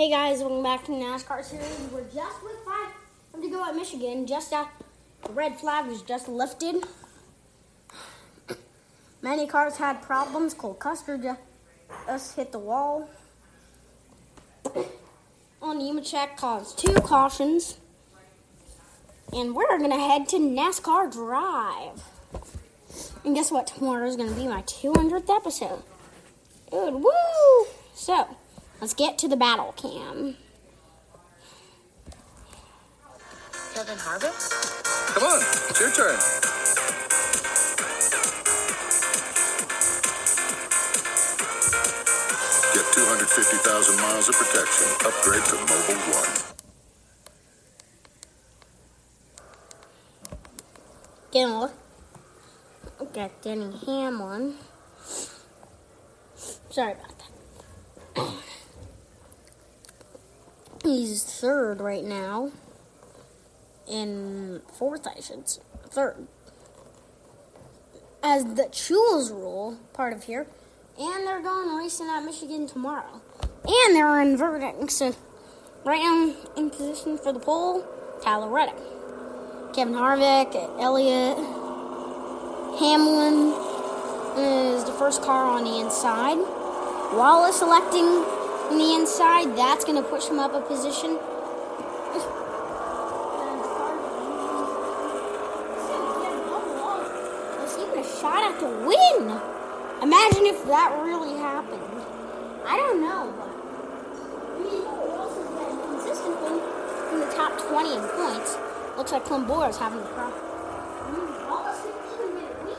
Hey guys, welcome back to the NASCAR series. We're just with 5 to go at Michigan. Just after the red flag was just lifted. Many cars had problems. Cole Custer just hit the wall. On Nemechek caused 2 cautions. And we're going to head to NASCAR Drive. And guess what? Tomorrow is going to be my 200th episode. Dude, woo! So, let's get to the battle cam. Kevin Harvick? Come on, it's your turn. Get 250,000 miles of protection. Upgrade to Mobile One. Get a look. We've got Denny Hamlin. Sorry about that. He's 3rd right now. And 4th, I should say. 3rd. As the Chules rule, part of here. And they're going racing at Michigan tomorrow. And they're inverting. So, right now, in position for the pole, Tyler Reddick. Kevin Harvick, Elliott, Hamlin is the first car on the inside. Wallace electing on the inside, that's going to push him up a position. It's even a shot at the win. Imagine if that really happened. I don't know, but maybe Wallace has been consistently in the top 20 in points. Looks like Clembour is having a problem. Wallace didn't even get a win.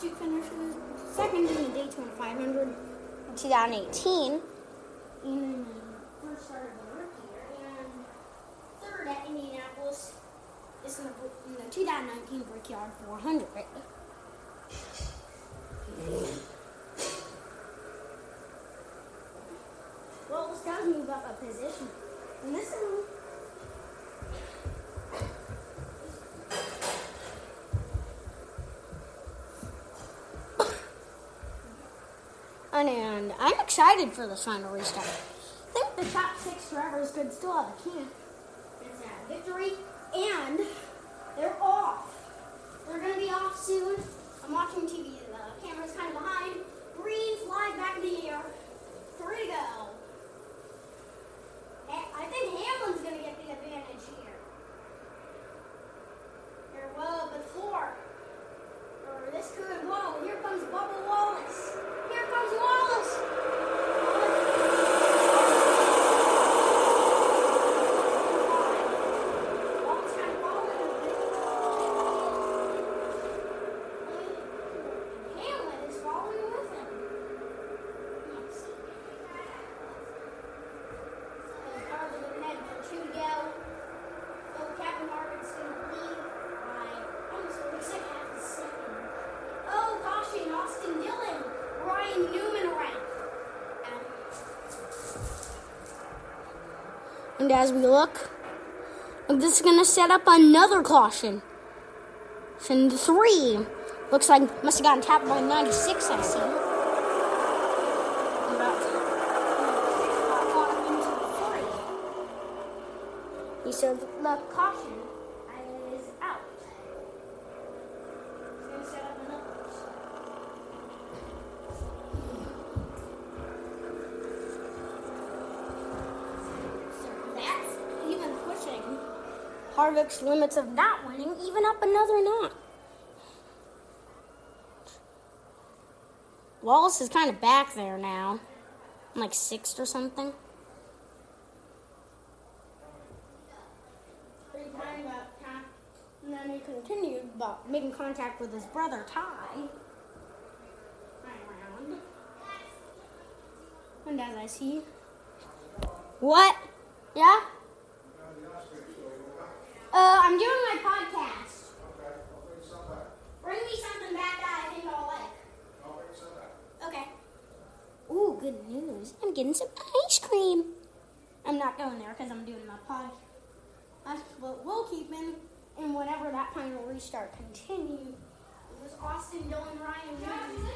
Two finishes, second in the Daytona 500 in 2018, and first started the rookie year, and 3rd at Indianapolis is in the 2019 Brickyard 400. Well, this does move up a position, and this is. And I'm excited for this final restart. I think the top 6 drivers could still have a chance. It's a victory, and they're off. They're going to be off soon. I'm watching TV. The camera's kind of behind. Green flag back in the air. 3 to go. I think Hamlin's going to get the advantage here. Here, well, but 4. Or this could blow. Here comes Bubba Wallace. Here comes Wallace! Wallace got involved in it. Hamlin is following with him. Cars are looking ahead for 2 to go. So Captain Marvin's going to lead by almost 4 seconds after 2nd. Oh, caution, Austin Dillon! Ryan Newman around. And as we look, this is going to set up another caution. And 3. Looks like must have gotten tapped by 96, I see. He said the caution is out. It's going to set up another caution. Harvick's limits of not winning, even up another knot. Wallace is kind of back there now. I'm like 6th or something. And then he continued about making contact with his brother, Ty. And as I see. What? Yeah? I'm doing my podcast. Okay, I'll bring something back. Bring me something back that I think I'll like. I'll bring something back. Okay. Ooh, good news. I'm getting some ice cream. I'm not going there because I'm doing my podcast. But we'll keep in, and whenever that final restart continues, was Austin Dillon, Ryan Preece.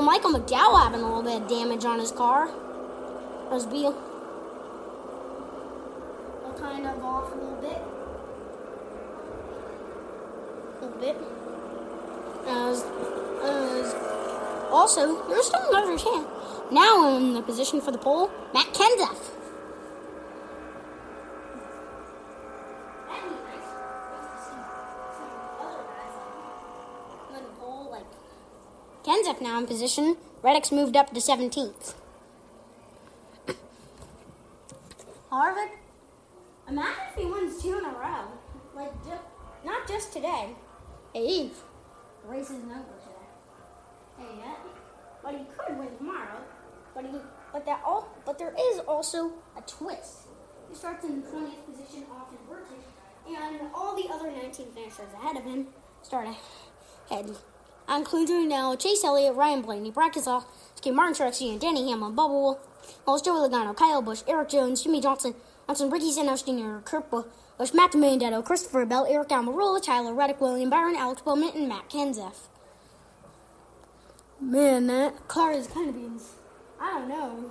Michael McDowell having a little bit of damage on his car. Or his wheel. Kind of off a little bit. A little bit. Also, there's still another chance. Now in the position for the pole, Matt Kenseth. Kenseth now in position. Reddick's moved up to 17th. Harvick, imagine if he wins two in a row. Like, not just today. Hey, the race isn't over today. Hey, yet. But he could win tomorrow. But there is also a twist. He starts in the 20th position off in vertical, and all the other 19 finishers ahead of him start ahead. Including now Chase Elliott, Ryan Blaney, Brad Keselowski, Martin Truex Jr., Denny Hamlin, Bubba Wallace, Joey Logano, Kyle Busch, Eric Jones, Jimmy Johnson, Ricky Stenhouse Jr., Chris Buescher, Matt DiBenedetto, Christopher Bell, Aric Almirola, Tyler Reddick, William Byron, Alex Bowman, and Matt Kenseth. Man, that car is kind of being... I don't know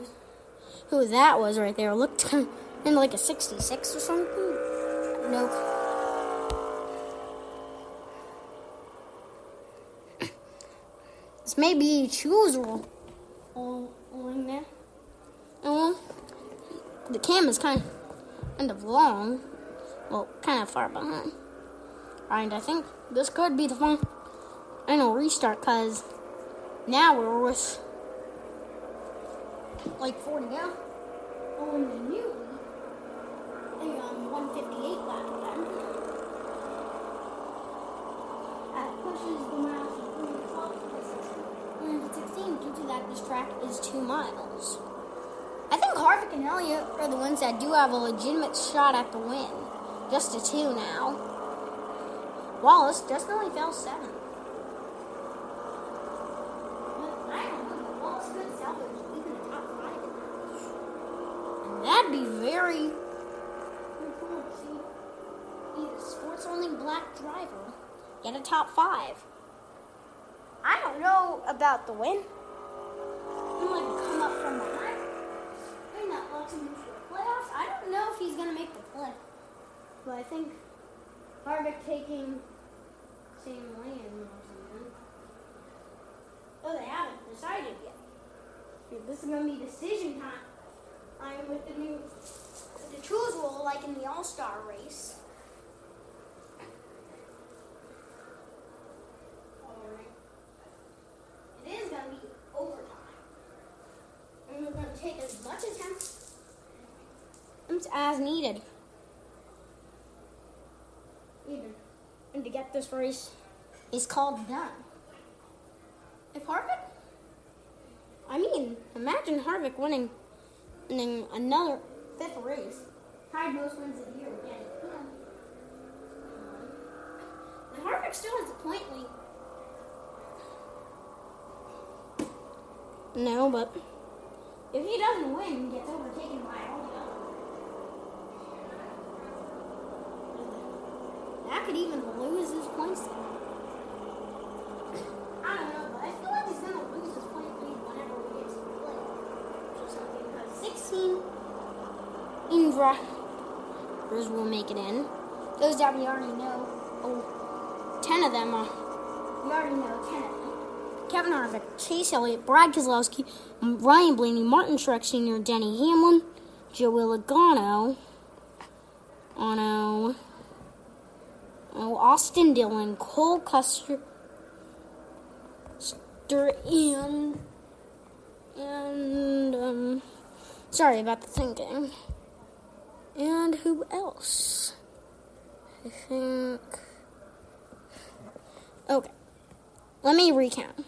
who that was right there. It looked in like a 66 or something. No. This may be shoes rolling there. And the camera's kind of long. Well, kind of far behind. And I think this could be the final restart because now we're with like 40 now. On the new lead, and 158 left of them. That pushes the miles. The 16th due to that this track is 2 miles. I think Harvick and Elliott are the ones that do have a legitimate shot at the win. Just to 2 now. Wallace definitely fell 7. I don't know. Wallace could sell it even in the top 5. And that'd be very cool to see a sports-only black driver get a top 5. I don't know about the win. I'm going to come up from behind. I'm not watching him for the playoffs. I don't know if he's going to make the play. But I think Harvick taking Sam Mayer or something. Oh, they haven't decided yet. This is going to be decision time. I'm with the tools roll like in the All-Star race. Take as much attention as needed. And to get this race is called done. Imagine Harvick winning another 5th race. Tied most wins of the year again. And Harvick still has a point lead. No, but if he doesn't win, he gets overtaken by all the others. That could even lose his points to him. I don't know, but I feel like he's going to lose his point lead whenever we get to the play. Or something, because 16 drivers will make it in. Those that we already know, 10 of them are. We already know 10 of them. Kevin Harvick, Chase Elliott, Brad Keselowski, Ryan Blaney, Martin Truex Jr., Denny Hamlin, Joey Logano, Austin Dillon, Cole Custer, and sorry about the thinking. And who else? I think. Okay, let me recount.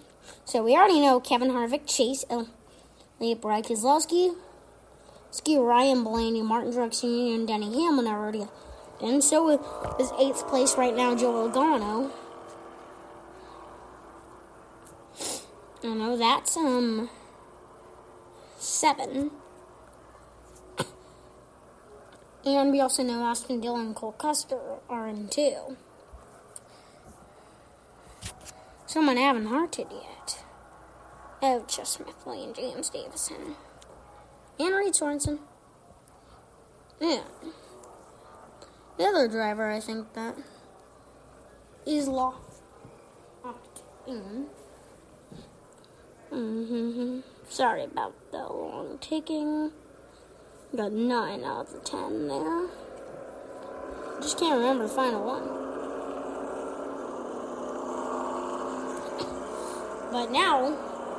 So we already know Kevin Harvick, Chase Elliott, Brad Keselowski, Ryan Blaney, Martin Truex Jr., and Denny Hamlin are already and so is 8th place right now, Joel Gano. I don't know, that's 7. And we also know Austin Dillon and Cole Custer are in 2. Someone I haven't hearted yet. Oh, just Smith, William, James Davison. And Reed Swanson. Yeah. The other driver, I think, that is locked in. Sorry about the long taking. Got 9 out of the 10 there. Just can't remember the final one. But now,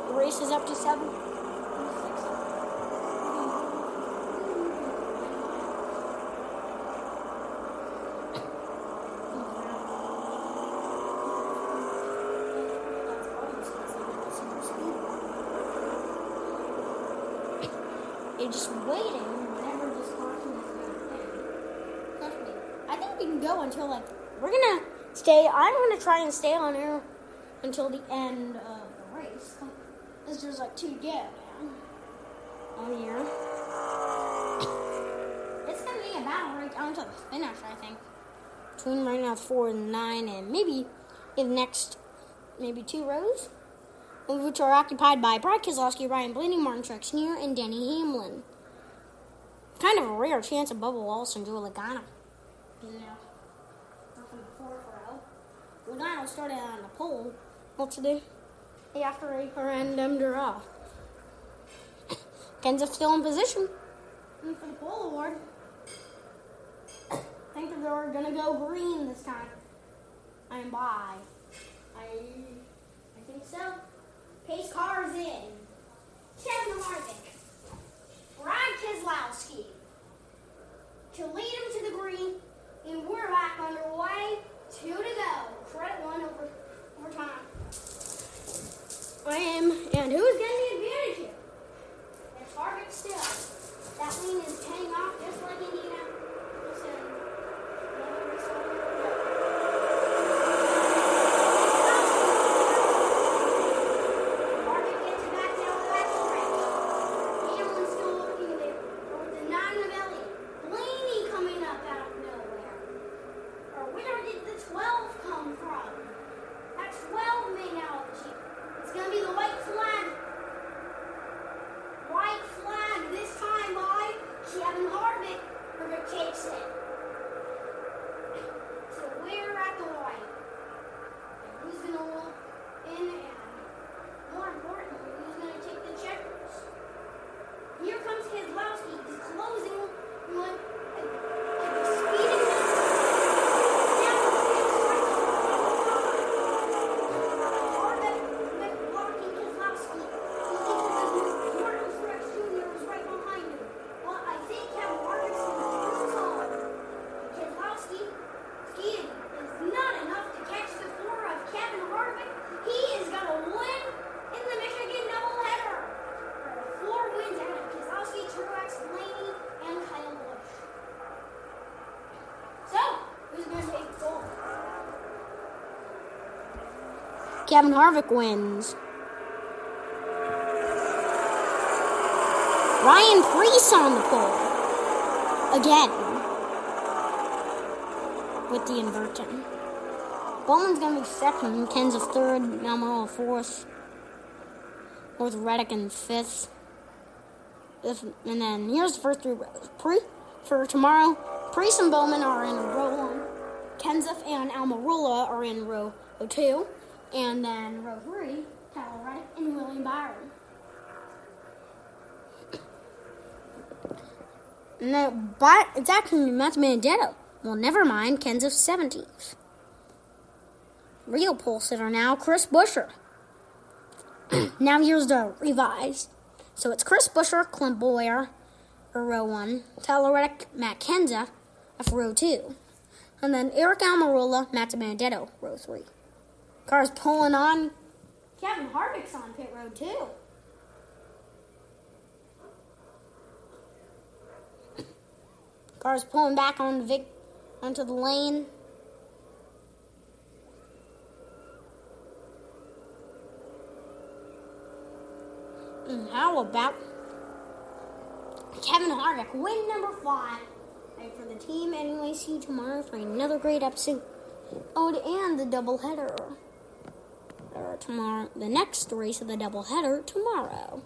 the race is up to 7. They're just waiting. Until I'm gonna try and stay on air until the end of the race. Cause there's 2 to go now. Oh yeah. It's gonna be a battle right down to the finish, I think. Between right now 4 and 9, and maybe in the next 2 rows, which are occupied by Brad Keselowski, Ryan Blaney, Martin Truex Jr., and Denny Hamlin. Kind of a rare chance of Bubba Wallace and Joey Logano. Yeah. Logano started on the pole. What to do? They have to random draw. Kenseth still in position. And for the pole award, I think that they're going to go green this time. I'm by. I think so. Pace cars in. Kevin Harvick. Brad Keselowski. To lead him to the green. And we're back underway. 2 to go. Credit one over time. And who's going to be advantage here? It's Harvick still. That lean is paying off just like Indianapolis. Harvick gets it back down the back stretch. Hamlin's still looking there. Over the 9 of Elliott. Blaney coming up out of nowhere. Or where did the 12 come from? That 12 may now achieve. It's going to be the white flag. White flag this time by Kevin Harvick for the takes it. So we're at the white. And who's going to look in and more importantly, who's going to take the checkers? Here comes Keselowski. He's closing one. Kevin Harvick wins. Ryan Preece on the pole. Again. With the inverting. Bowman's going to be 2nd. Kenseth 3rd. Almirola 4th. 4th Reddick and 5th. And then here's the first 3 rows. For tomorrow, Preece and Bowman are in row 1. Kenseth and Almirola are in row 2. And then row 3, Tyler Reddick and William Byron. No, but it's actually Matt DiBenedetto. Well, never mind, Kenseth 17th. Real pole sitter now, Chris Buescher. Now here's the revised. So it's Chris Buescher, Clint Bowyer, for row 1. Tyler Reddick, Matt Kenseth, for row 2. And then Aric Almirola, Matt DiBenedetto, row 3. Car's pulling on. Kevin Harvick's on pit road, too. Car's pulling back on the onto the lane. And how about Kevin Harvick, win number 5 for the team, and we'll see you tomorrow for another great episode. Oh, and the doubleheader tomorrow. The next race of the doubleheader tomorrow.